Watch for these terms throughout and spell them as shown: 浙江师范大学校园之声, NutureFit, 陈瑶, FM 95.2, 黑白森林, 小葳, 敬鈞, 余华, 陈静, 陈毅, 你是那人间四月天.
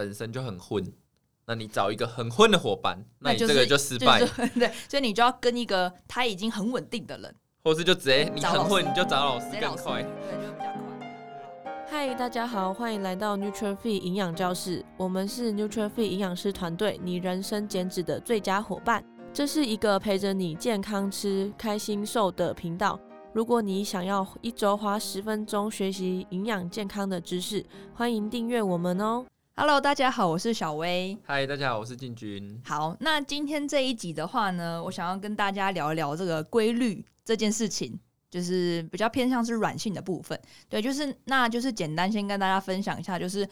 本身就很混，那你找一个很混的伙伴，那你这个就失败了、对，所以你就要跟一个他已经很稳定的人，或是就直接你很混你就找老师更快，对，就比较快。嗨，大家好，欢迎来到 NutureFit 营养教室，我们是 NutureFit 营养师团队，你人生减脂的最佳伙伴。这是一个陪着你健康吃、开心瘦的频道。如果你想要一周花10分钟学习营养健康的知识，欢迎订阅我们哦。Hello， 大家好，我是小薇。嗨，大家好，我是靖君。好，那今天这一集的话呢，我想要跟大家聊一聊这个规律这件事情，就是比较偏向是软性的部分。对，就是简单先跟大家分享一下，就是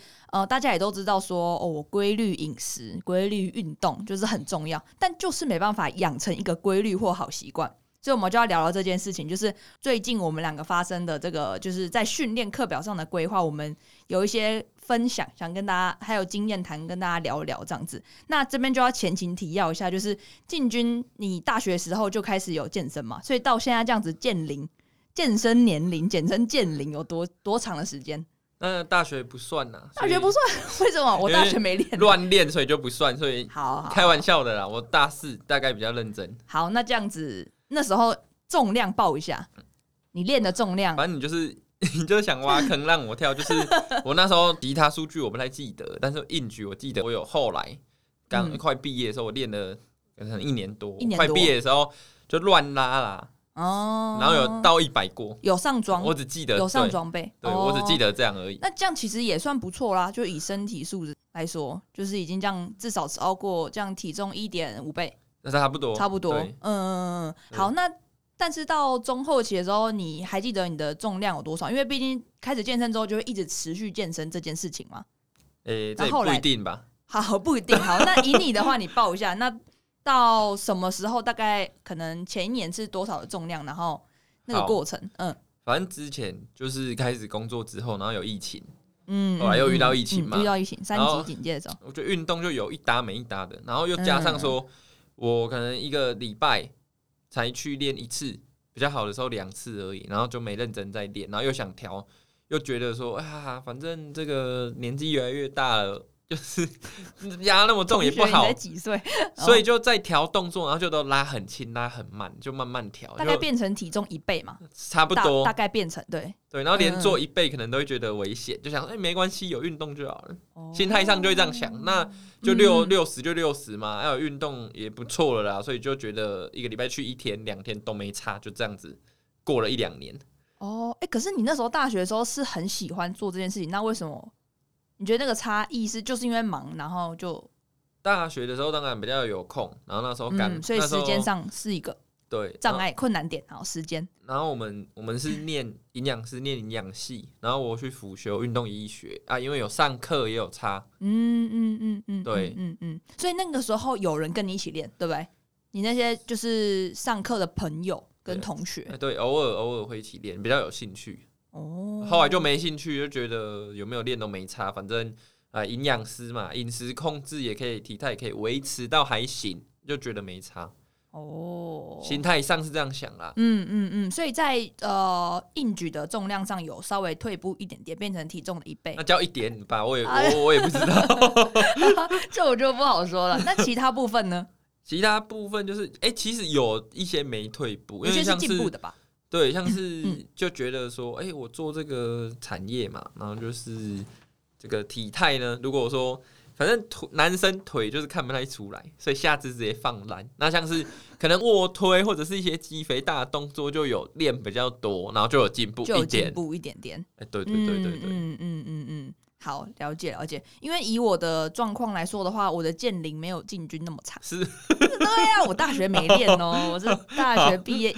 大家也都知道说，我规律饮食、规律运动就是很重要，但就是没办法养成一个规律或好习惯。所以我们就要聊聊这件事情，就是最近我们两个发生的这个，就是在训练课表上的规划，我们有一些分享想跟大家，还有经验谈跟大家聊聊这样子。那这边就要前情提要一下，就是靖君你大学时候就开始有健身嘛，所以到现在这样子健身年龄简称健龄有多长的时间？那大学不算啊，大学不算，为什么？我大学没练，乱练所以就不算，所以好开玩笑的啦，我大四大概比较认真。好，那这样子那时候重量爆一下，你练的重量，反正你就是想挖坑让我跳，就是我那时候其他数据我不太记得，但是硬举我记得我有后来刚快毕业的时候我练了1年多，快毕业的时候就乱拉啦。哦，然后有到100过，有上装，我只记得有上装备，对，我只记得这样而已。那这样其实也算不错啦，就以身体素质来说，就是已经这样至少超过这样体重1.5倍，那差不多，嗯，好。那但是到中后期的时候，你还记得你的重量有多少？因为毕竟开始健身之后，就会一直持续健身这件事情嘛。这也不一定吧？好，不一定。好，那以你的话，你报一下那。到什么时候？大概可能前一年是多少的重量，然后那个过程，反正之前就是开始工作之后，然后有疫情，后来又遇到疫情嘛，3级警戒的时候，我觉得运动就有一搭没一搭的，然后又加上说，我可能一个礼拜才去练一次，比较好的时候2次而已，然后就没认真在练，然后又想调，又觉得说啊，反正这个年纪越来越大了。就是压那么重也不好，你才几岁，所以就在调动作，然后就都拉很轻、拉很慢，就慢慢调，大概变成体重1倍嘛，差不多，大概变成对，然后连做1倍可能都会觉得危险，就想没关系，有运动就好了，心态上就会这样想，那就60嘛，要有运动也不错了啦，所以就觉得一个礼拜去1天2天都没差，就这样子过了1-2年。可是你那时候大学的时候是很喜欢做这件事情，那为什么？你觉得那个差异就是因为忙，然后就大学的时候当然比较有空，然后那时候所以时间上是一个障碍困难点，然后时间。然后我们是念营养师，念营养系，然后我去辅修运动医学啊，因为有上课也有差，对，所以那个时候有人跟你一起练，对不对？你那些就是上课的朋友跟同学，对，偶尔会一起练，比较有兴趣。后来就没兴趣，就觉得有没有练都没差，反正营养师嘛，饮食控制也可以，体态也可以维持到还行，就觉得没差。心态上是这样想啦。所以在硬举的重量上有稍微退步一点点，变成体重的1倍。那叫1点吧，我也不知道，这我就不好说了。那其他部分呢？其他部分就是，其实有一些没退步，有些是进步的吧。对，像是就觉得说，我做这个产业嘛，然后就是这个体态呢，如果我说，反正男生腿就是看不太出来，所以下肢直接放烂。那像是可能卧推或者是一些肌肥大的动作，就有练比较多，然后就有进步一点，对。好，了解，因为以我的状况来说的话，我的健龄没有靖君那么惨。是，对啊，我大学没练我是大学毕业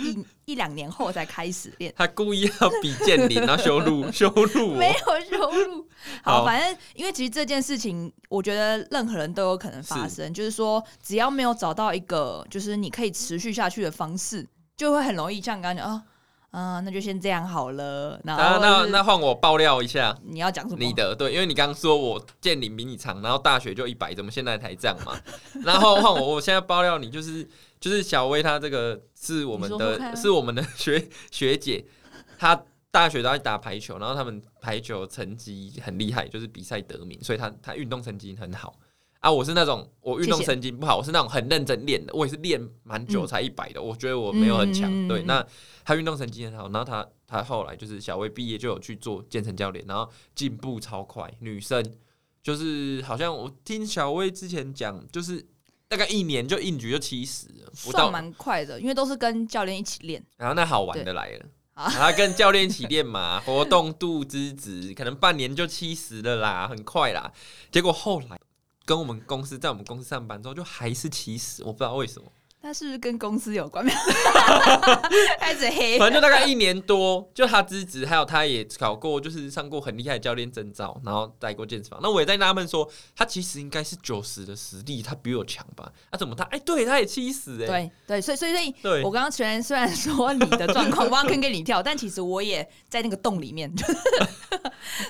1-2年后才开始练。他故意要比健龄，然后羞辱我。没有羞辱。好，反正因为其实这件事情，我觉得任何人都有可能发生，就是说只要没有找到一个就是你可以持续下去的方式，就会很容易像刚才那就先这样好了。然后那换我爆料一下，你要讲什么？你的对，因为你刚刚说我健龄比你长，然后大学就100，怎么现在才这样嘛？然后换我现在爆料你，就是小薇她这个是我们的学姐，她大学都在打排球，然后他们排球成绩很厉害，就是比赛得名，所以他运动成绩很好啊。我是那种我运动成绩不好，我是那种很认真练的，我也是练蛮久才100的，我觉得我没有很强。对，那他运动成绩很好，然后他后来就是小薇毕业就有去做健身教练，然后进步超快。女生就是好像我听小薇之前讲，就是大概1年就硬举就70了，算蛮快的，因为都是跟教练一起练。然后那好玩的来了。他跟教练一起练嘛，活动度之值可能半年就70了啦，很快啦。结果后来跟我们公司，在我们公司上班之后就还是70，我不知道为什么。他是不是跟公司有关？开始黑。反正就大概1年多，就他资质，还有他也考过，就是上过很厉害的教练证照，然后带过健身房。那我也在纳闷说，他其实应该是90的实力，他比我强吧？那、啊、怎么他？哎、欸，对，他也70哎、欸。对对，所以我刚刚虽然说你的状况挖坑给你跳，但其实我也在那个洞里面。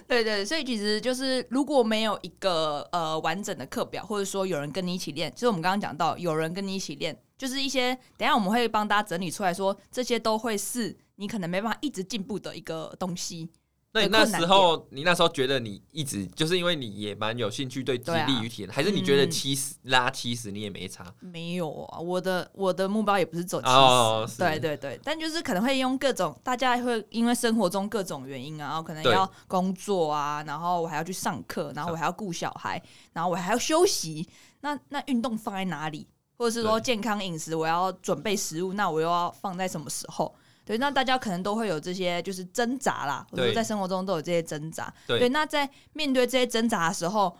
对对，所以其实就是如果没有一个完整的课表，或者说有人跟你一起练，就是我们刚刚讲到有人跟你一起练。就是一些，等一下我们会帮大家整理出来说，这些都会是你可能没办法一直进步的一个东西。那你那时候觉得你一直就是因为你也蛮有兴趣对肌力与体能、啊，还是你觉得70你也没差？没有啊，我的目标也不是走70、哦，对对对，但就是可能会用各种，大家会因为生活中各种原因啊，然后可能要工作啊，然后我还要去上课，然后我还要顾小孩，然后我还要休息，那运动放在哪里？或者是说健康饮食，我要准备食物，那我又要放在什么时候？对，那大家可能都会有这些就是挣扎啦，或者说在生活中都有这些挣扎。对，那在面对这些挣扎的时候，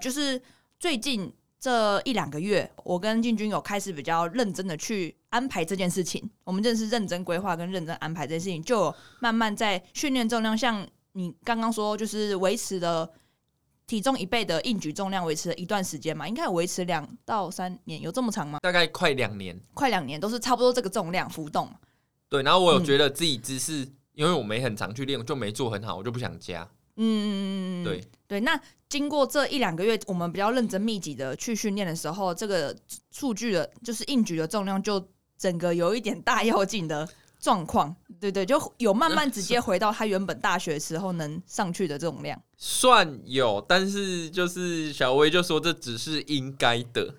就是最近这1-2个月，我跟进军有开始比较认真的去安排这件事情。我们真的是认真规划跟认真安排这件事情，就慢慢在训练重量，像你刚刚说，就是维持的。体重1倍的硬举重量维持了一段时间嘛，应该有维持2到3年，有这么长吗？大概快两年都是差不多这个重量浮动。对，然后我有觉得自己姿势、因为我没很常去练，就没做很好，我就不想加。对对。那经过这1-2个月，我们比较认真密集的去训练的时候，这个数据的，就是硬举的重量，就整个有一点大跃进的状况。对对，就有慢慢直接回到他原本大学时候能上去的重量。算有，但是就是小薇就说这只是应该的。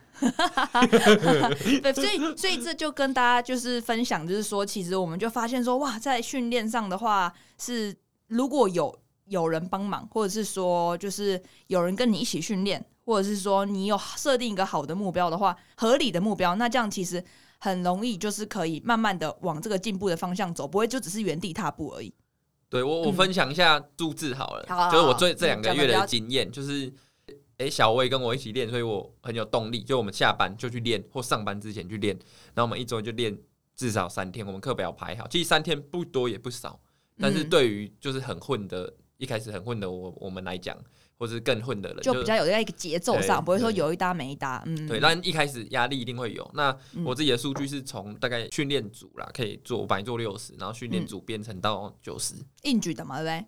对，所以这就跟大家就是分享，就是说其实我们就发现说，哇，在训练上的话，是如果有人帮忙，或者是说就是有人跟你一起训练，或者是说你有设定一个好的目标的话，合理的目标，那这样其实很容易就是可以慢慢的往这个进步的方向走，不会就只是原地踏步而已。对，我分享一下数字好了，就是我这2个月的经验，就是小薇跟我一起练，所以我很有动力，就我们下班就去练，或上班之前去练，然后我们一周就练至少3天，我们课表排好，其实3天不多也不少，但是对于就是很混的，一开始很混的我们来讲，或是更混的人，就比较有在一个节奏上，不会说有一搭没一搭。对，但一开始压力一定会有。那我自己的数据是从大概训练组啦，可以做500做60，然后训练组变成到90。硬举的嘛，对不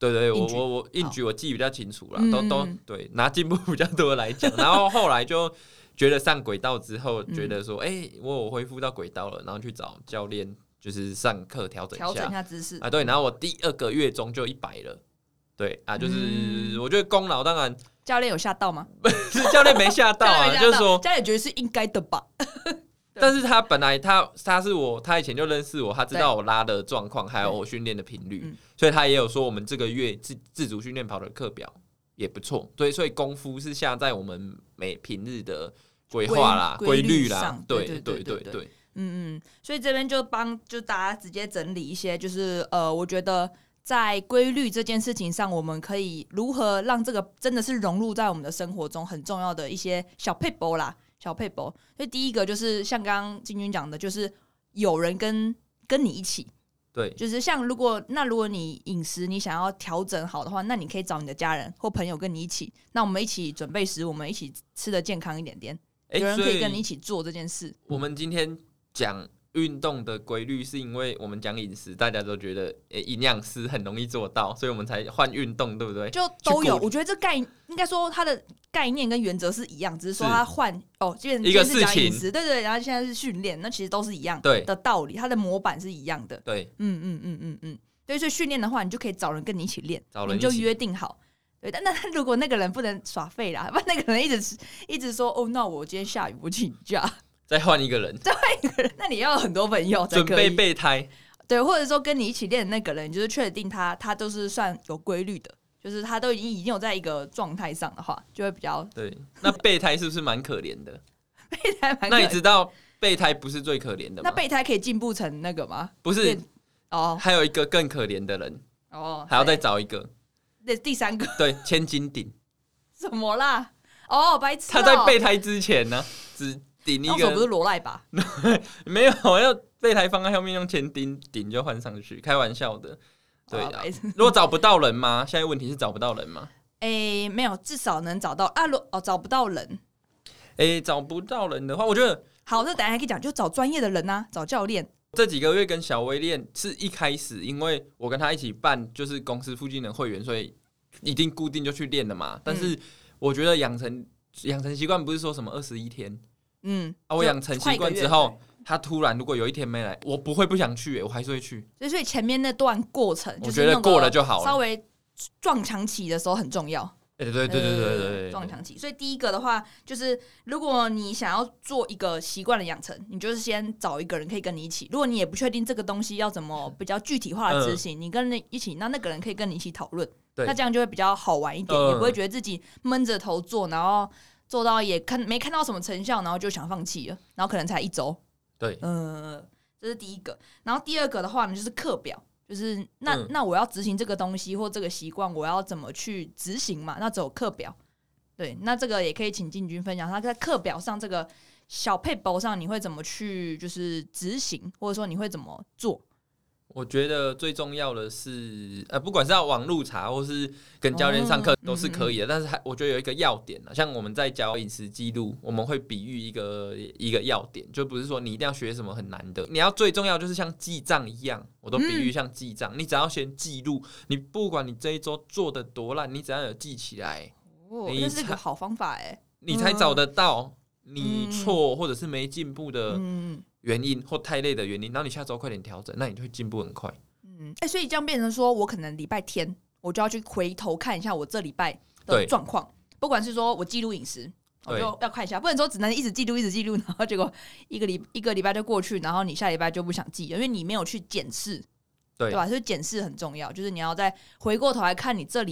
对？对对，我硬举我记比较清楚啦，都对，拿进步比较多来讲。然后后来就觉得上轨道之后，觉得说，我恢复到轨道了，然后去找教练，就是上课调整一下姿势啊。对，然后我第2个月中就100了。对啊，就是我觉得功劳当然，教练有吓到吗？是教练没吓到啊，就是说教练觉得是应该的吧。但是他本来他以前就认识我，他知道我拉的状况，还有我训练的频率，所以他也有说我们这个月自主训练跑的课表也不错。对，所以功夫是下在我们平日的规划啦、规律啦，对。所以这边就帮大家直接整理一些，就是我觉得。在规律这件事情上，我们可以如何让这个真的是融入在我们的生活中很重要的一些小撇步啦，小撇步。所以第一个就是像刚刚金君讲的，就是有人跟你一起。对，就是像如果你饮食你想要调整好的话，那你可以找你的家人或朋友跟你一起。那我们一起准备食物，我们一起吃的健康一点点。有人可以跟你一起做这件事。我们今天讲。运动的规律是因为我们讲饮食，大家都觉得营养师很容易做到，所以我们才换运动，对不对？就都有，我觉得这应该说它的概念跟原则是一样，只是说它换一个事情，对，然后现在是训练，那其实都是一样的道理，它的模板是一样的。对，对，所以训练的话，你就可以找人跟你一起练，你就约定好。对，但如果那个人不能耍废啦，不然那个人一直说哦，那我今天下雨不请假，再换一个人，那你要有很多朋友才可以准备备胎。对，或者说跟你一起练的那个人，你就是确定他都是算有规律的，就是他都已经有在一个状态上的话，就会比较对。那备胎是不是蛮可怜的？备胎蛮可怜。那你知道备胎不是最可怜的吗？那备胎可以进步成那个吗？不是哦，还有一个更可怜的人哦，还要再找一个。那第三个对千斤顶什么啦？哦，白痴、喔！他在备胎之前呢、啊，只顶一个。那手不是罗赖吧？没有，要备胎放在后面用千斤顶就换上去，开玩笑的。对啊，如果找不到人吗？现在问题是找不到人吗？哎、欸，没有，至少能找到啊。找不到人，哎、欸，找不到人的话，我觉得好，这等一下可以讲，就找专业的人啊，找教练。这几个月跟小薇练是一开始，因为我跟他一起办，就是公司附近的会员，所以一定固定就去练了嘛。但是我觉得养成习惯不是说什么21天，嗯，啊，我养成习惯之后，他突然如果有一天没来，我不会不想去、欸，我还是会去。所以前面那段过程，我觉得过了就好了，稍微撞墙期的时候很重要。欸、对，撞墙期。所以第一个的话，就是如果你想要做一个习惯的养成，你就是先找一个人可以跟你一起。如果你也不确定这个东西要怎么比较具体化的执行，你跟人一起，那个人可以跟你一起讨论，那这样就会比较好玩一点，也不会觉得自己闷着头做，然后做到也没看到什么成效，然后就想放弃了，然后可能才1周。对，这是第一个。然后第二个的话呢，就是课表。就是那我要执行这个东西或这个习惯，我要怎么去执行嘛？那只有课表，对，那这个也可以请进军分享，他在课表上这个小撇步上，你会怎么去就是执行，或者说你会怎么做？我觉得最重要的是，不管是要网路查或是跟教练上课都是可以的，但是我觉得有一个要点啊，像我们在教饮食记录，我们会比喻一个要点，就不是说你一定要学什么很难的，你要最重要就是像记账一样，我都比喻像记账，你只要先记录，你不管你这一周做的多烂，你只要有记起来，那是个好方法哎，你才找得到你错或者是没进步的原因或太累的原因，然后你下周快点调整，那你就会进步很快。所以这样变成说，我可能礼拜天我就要去回头看一下我这礼拜的状况，不管是说我记录饮食，我就要看一下，不能说只能一直记录，然后结果一个礼拜就过去，然后你下礼拜就不想记，因为你没有去检视，对吧？所以检视很重要，就是你要再回过头来看你这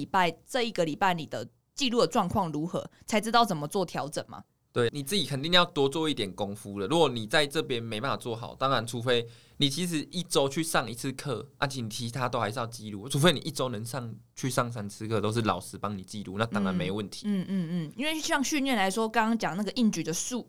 一个礼拜你的记录的状况如何，才知道怎么做调整嘛。对，你自己肯定要多做一点功夫了。如果你在这边没办法做好，当然，除非你其实1周去上1次课，而且你其他都还是要记录。除非你1周能去上3次课，都是老师帮你记录，那当然没问题。因为像训练来说，刚刚讲那个硬举的数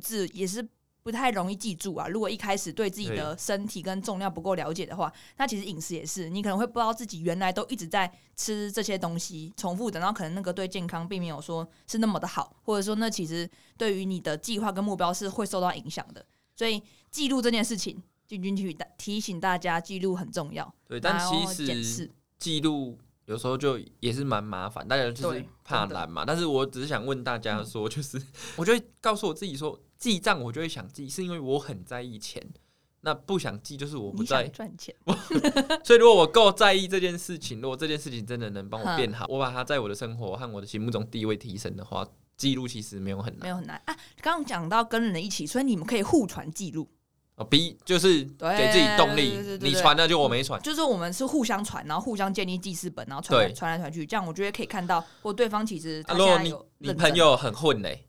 字也是不太容易记住啊。如果一开始对自己的身体跟重量不够了解的话，那其实饮食也是，你可能会不知道自己原来都一直在吃这些东西重复的，然后可能那个对健康并没有说是那么的好，或者说那其实对于你的计划跟目标是会受到影响的。所以记录这件事情，进军提醒大家记录很重要。对，但其实记录有时候就也是蛮麻烦，大家就是怕懒嘛。但是我只是想问大家说，就是我就会告诉我自己说，记账我就会想记，是因为我很在意钱。那不想记就是我不在意赚钱，所以如果我够在意这件事情，如果这件事情真的能帮我变好，我把它在我的生活和我的心目中地位提升的话，记录其实没有很难啊。刚刚讲到跟人一起，所以你们可以互传记录。就是给自己动力，对，你传了就我没传，就是我们是互相传，然后互相建立记事本，然后传来传去，这样我觉得可以看到，或对方其实他现在有你朋友很混嘞。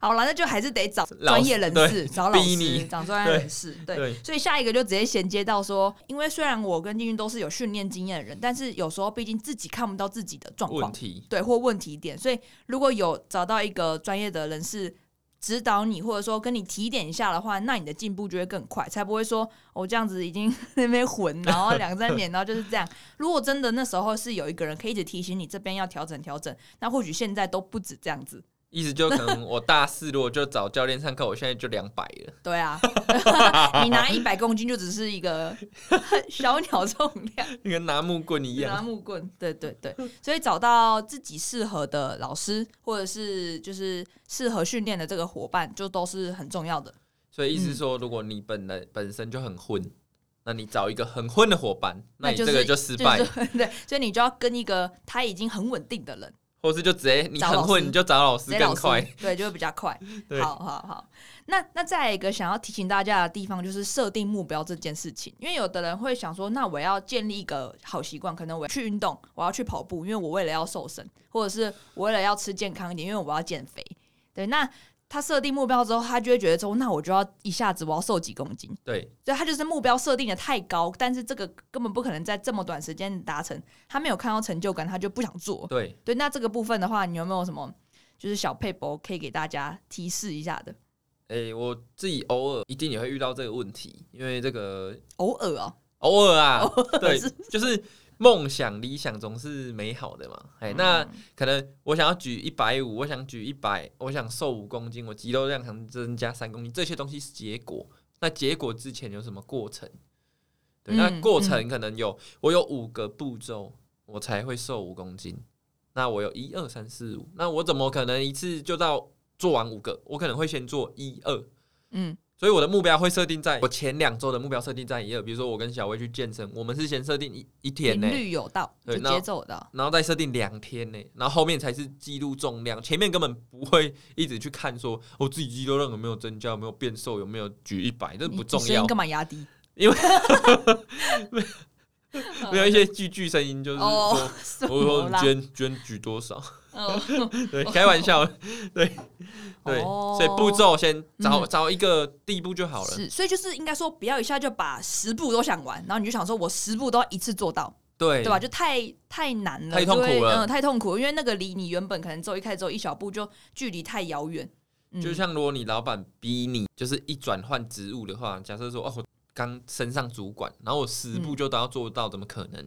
好了，那就还是得找专业人士，找老师，找专业人士。对，所以下一个就直接衔接到说，因为虽然我跟进军都是有训练经验的人，但是有时候毕竟自己看不到自己的状况，对或问题点，所以如果有找到一个专业的人士指导你，或者说跟你提点一下的话，那你的进步就会更快，才不会说我这样子已经在那边混，然后2-3年，然后就是这样。如果真的那时候是有一个人可以一直提醒你这边要调整，那或许现在都不止这样子。意思就可能我大4如果就找教练上课，我现在就200了。对啊，你拿100公斤就只是一个小鸟重量，跟拿木棍一样。拿木棍，对。所以找到自己适合的老师，或者是就是适合训练的这个伙伴，就都是很重要的。所以意思说，如果你本身就很混，那你找一个很混的伙伴，那你这个就失败了、对，所以你就要跟一个他已经很稳定的人，或是就直接你很混你就找老师更快，对，就会比较快。好好好，那再来一个想要提醒大家的地方就是设定目标这件事情，因为有的人会想说，那我要建立一个好习惯，可能我要去运动，我要去跑步，因为我为了要瘦身，或者是我为了要吃健康一点，因为我要减肥。对，那他设定目标之后，他就会觉得说，那我就要一下子我要瘦几公斤。对，所以他就是目标设定的太高，但是这个根本不可能在这么短时间达成，他没有看到成就感，他就不想做。对对，那这个部分的话，你有没有什么就是小撇步可以给大家提示一下的？我自己偶尔一定也会遇到这个问题，因为这个偶尔啊，对，就是梦想理想总是美好的嘛。那可能我想要举150，我想举100，我想瘦5公斤，我肌肉量想增加3公斤，这些东西是结果。那结果之前有什么过程？对，那过程可能我有5个步骤，我才会瘦5公斤。那我有1、2、3、4、5，那我怎么可能一次就到做完5个？我可能会先做1、2，所以我的目标会设定在我前2周的目标设定在1、2，比如说我跟小薇去健身，我们是先设定一天呢，频率有到，就节奏有到，然后再设定2天呢，然后后面才是记录重量，前面根本不会一直去看说我自己肌肉量有没有增加，有没有变瘦，有没有举100，这不重要。你声音干嘛压低？因为没有一些句声音，就是我今天举多少。对，开玩笑，对，所以步骤先找一个第一步就好了。是，所以就是应该说，不要一下就把10步都想完，然后你就想说我10步都要一次做到，对，对吧？就太难了，太痛苦了，太痛苦了，因为那个离你原本可能走一开始走一小步，就距离太遥远。就像如果你老板逼你，就是一转换职务的话，假设说我刚升上主管，然后我10步就都要做到，怎么可能？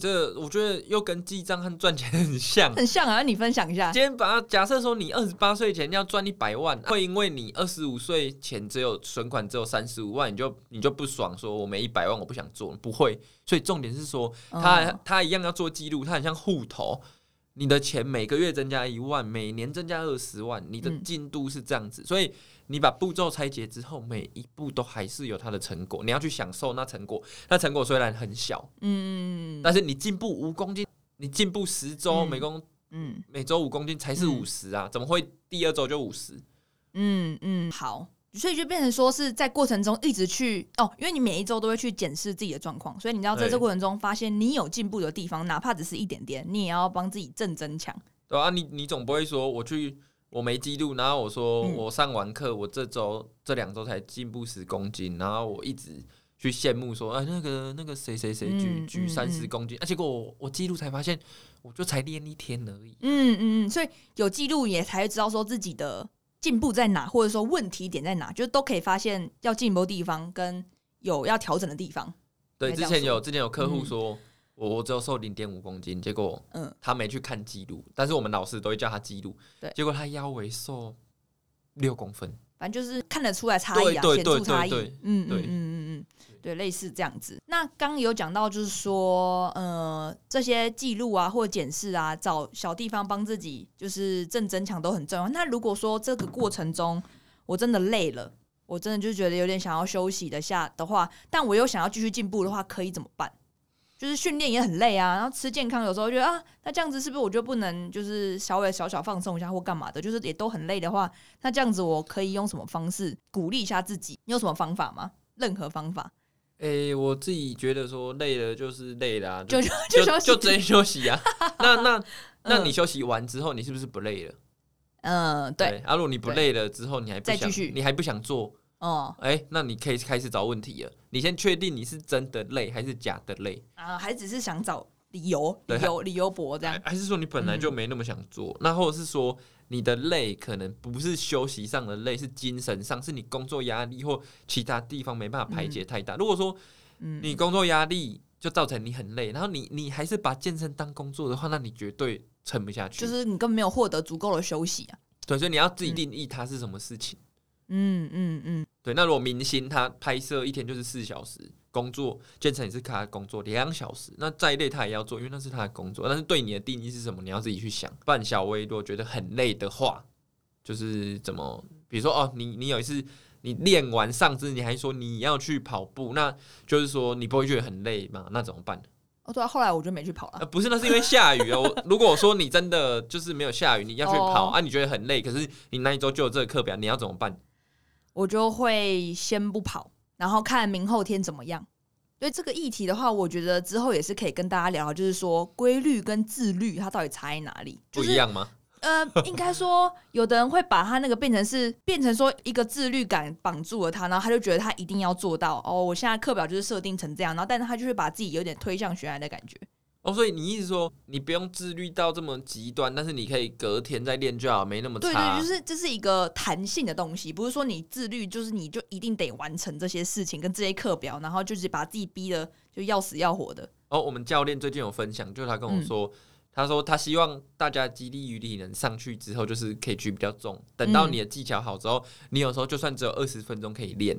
这我觉得又跟记账和赚钱很像啊！你分享一下。今天假设说你28岁前要赚100万，会因为你25岁前存款只有35万，你就不爽，说我没100万，我不想做，不会。所以重点是说，他一样要做记录，他很像户头，你的钱每个月增加1万，每年增加20万，你的进度是这样子。所以你把步骤拆解之后，每一步都还是有它的成果，你要去享受那成果。那成果虽然很小，但是你进步5公斤，你进步10周，每周5公斤才是50啊，怎么会第2周就50？好，所以就变成说是在过程中一直去因为你每一周都会去检视自己的状况，所以你要在这过程中发现你有进步的地方，哪怕只是一点点，你也要帮自己正增强。对啊，你总不会说我没记录，然后我说我上完课，我这2周才进步10公斤，然后我一直去羡慕说，那个谁举30公斤，结果我记录才发现，我就才练1天而已。所以有记录也才知道说自己的进步在哪，或者说问题点在哪，就是都可以发现要进步的地方跟有要调整的地方。对，之前有客户说，我只有瘦0.5公斤，结果他没去看记录，但是我们老师都会叫他记录，结果他腰围瘦6公分，反正就是看得出来差异啊，显著差异。对，类似这样子。那刚刚有讲到，就是说，这些记录啊，或检视啊，找小地方帮自己就是正增强都很重要。那如果说这个过程中我真的累了，我真的就觉得有点想要休息的下的话，但我又想要继续进步的话，可以怎么办？就是训练也很累啊，然后吃健康，有时候觉得那这样子是不是我就不能就是稍微小小放松一下或干嘛的？就是也都很累的话，那这样子我可以用什么方式鼓励一下自己？你有什么方法吗？任何方法？我自己觉得说累了就是累了，就直接休息啊。那你休息完之后，你是不是不累了？对。如果你不累了之后，你还不想做，那你可以开始找问题了。你先确定你是真的累还是假的累啊？还只是想找理由驳这样？还是说你本来就没那么想做？那或者是说你的累可能不是休息上的累，是精神上，是你工作压力或其他地方没办法排解太大。如果说你工作压力就造成你很累，然后你还是把健身当工作的话，那你绝对撑不下去，就是你根本没有获得足够的休息啊。对，所以你要自己定义它是什么事情。嗯嗯嗯，对。那如果明星他拍摄一天就是4小时，工作健身也是他的工作2小时，那再累他也要做，因为那是他的工作。但是对你的定义是什么，你要自己去想。不然小薇如果觉得很累的话，就是怎么比如说哦，你有一次你练完上肢，你还说你要去跑步，那就是说你不会觉得很累吗？那怎么办？哦，对啊，后来我就没去跑了。不是，那是因为下雨哦。如果我说你真的就是没有下雨，你要去跑、啊，你觉得很累，可是你那一周就有这个课表，你要怎么办？我就会先不跑，然后看明后天怎么样。对这个议题的话，我觉得之后也是可以跟大家聊，就是说规律跟自律它到底差在哪里？就是、不一样吗？应该说，有的人会把他那个变成说一个自律感绑住了他，然后他就觉得他一定要做到哦。我现在课表就是设定成这样，然后但是他就会把自己有点推向悬崖的感觉。哦，所以你意思说你不用自律到这么极端，但是你可以隔天再练就好，没那么差。对对，就是这是一个弹性的东西，不是说你自律就是你就一定得完成这些事情跟这些课表，然后就是把自己逼得就要死要活的。哦，我们教练最近有分享，就是他跟我说。他说他希望大家肌力与体能上去之后就是可以举比较重，等到你的技巧好之后，你有时候就算只有20分钟可以练，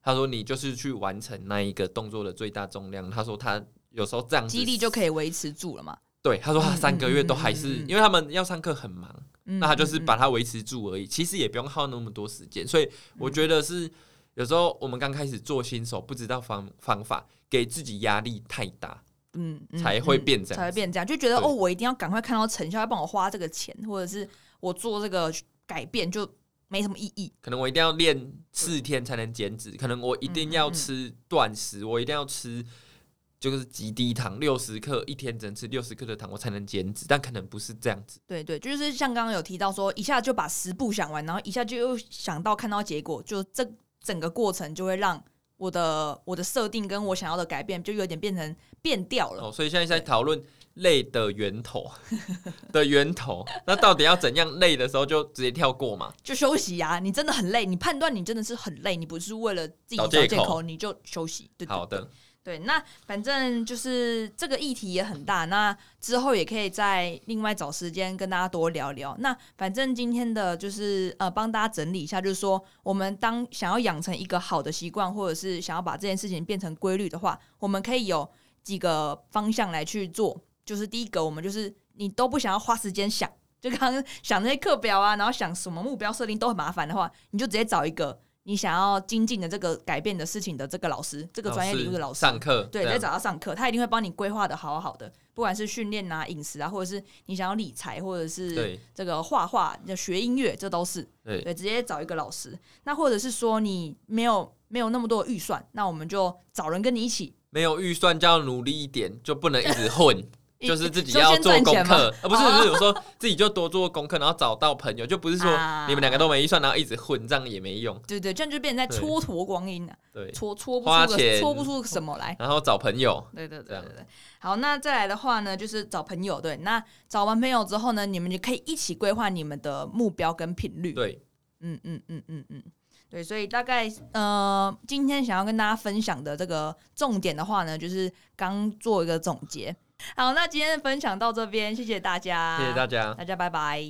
他说你就是去完成那一个动作的最大重量。他说他有时候这样子肌力就可以维持住了嘛。对，他说他3个月都还是因为他们要上课很忙，那他就是把它维持住而已，其实也不用耗那么多时间。所以我觉得是有时候我们刚开始做新手不知道方法，给自己压力太大，才会变这样，就觉得哦，我一定要赶快看到成效，要帮我花这个钱，或者是我做这个改变就没什么意义。可能我一定要练4天才能减脂，可能我一定要吃断食，我一定要吃就是极低糖60克，一天只能吃60克的糖，我才能减脂。但可能不是这样子。对对，就是像刚刚有提到说，一下就把10步想完，然后一下就又想到看到结果，就这整个过程就会让。我的设定跟我想要的改变就有点变掉了、哦，所以现在在讨论累的源头的源头，那到底要怎样？累的时候就直接跳过嘛，就休息啊！你真的很累，你判断你真的是很累，你不是为了自己找借口，你就休息。对对对，好的，对，那反正就是这个议题也很大，那之后也可以再另外找时间跟大家多聊聊。那反正今天的就是帮大家整理一下，就是说我们当想要养成一个好的习惯，或者是想要把这件事情变成规律的话，我们可以有几个方向来去做。就是第一个，我们就是你都不想要花时间想，就刚刚想那些课表啊，然后想什么目标设定都很麻烦的话，你就直接找一个你想要精进的这个改变的事情的这个老师，这个专业领域的老师上课，对，再找他上课，他一定会帮你规划的好好的，不管是训练啊、饮食啊，或者是你想要理财，或者是这个画画、学音乐，这都是 对，直接找一个老师。那或者是说你没有那么多预算，那我们就找人跟你一起。没有预算就要努力一点，就不能一直混。就是自己要做功课，不是我说自己就多做功课，然后找到朋友，就不是说你们两个都没预算，然后一直混，这样也没用。对对，这样就变成在蹉跎光阴了。对，搓不出什么来。然后找朋友。对。好，那再来的话呢，就是找朋友。对，那找完朋友之后呢，你们就可以一起规划你们的目标跟频率。对，对，所以大概今天想要跟大家分享的这个重点的话呢，就是刚做一个总结。好，那今天的分享到这边，谢谢大家，谢谢大家，大家拜拜。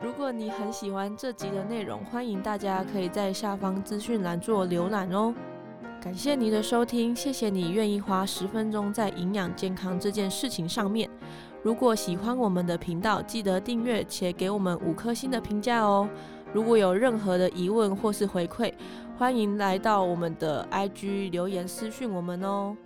如果你很喜欢这集的内容，欢迎大家可以在下方资讯栏做浏览哦。感谢你的收听，谢谢你愿意花10分钟在营养健康这件事情上面。如果喜欢我们的频道，记得订阅且给我们5颗星的评价哦。如果有任何的疑问或是回馈，欢迎来到我们的 IG 留言私讯我们哦。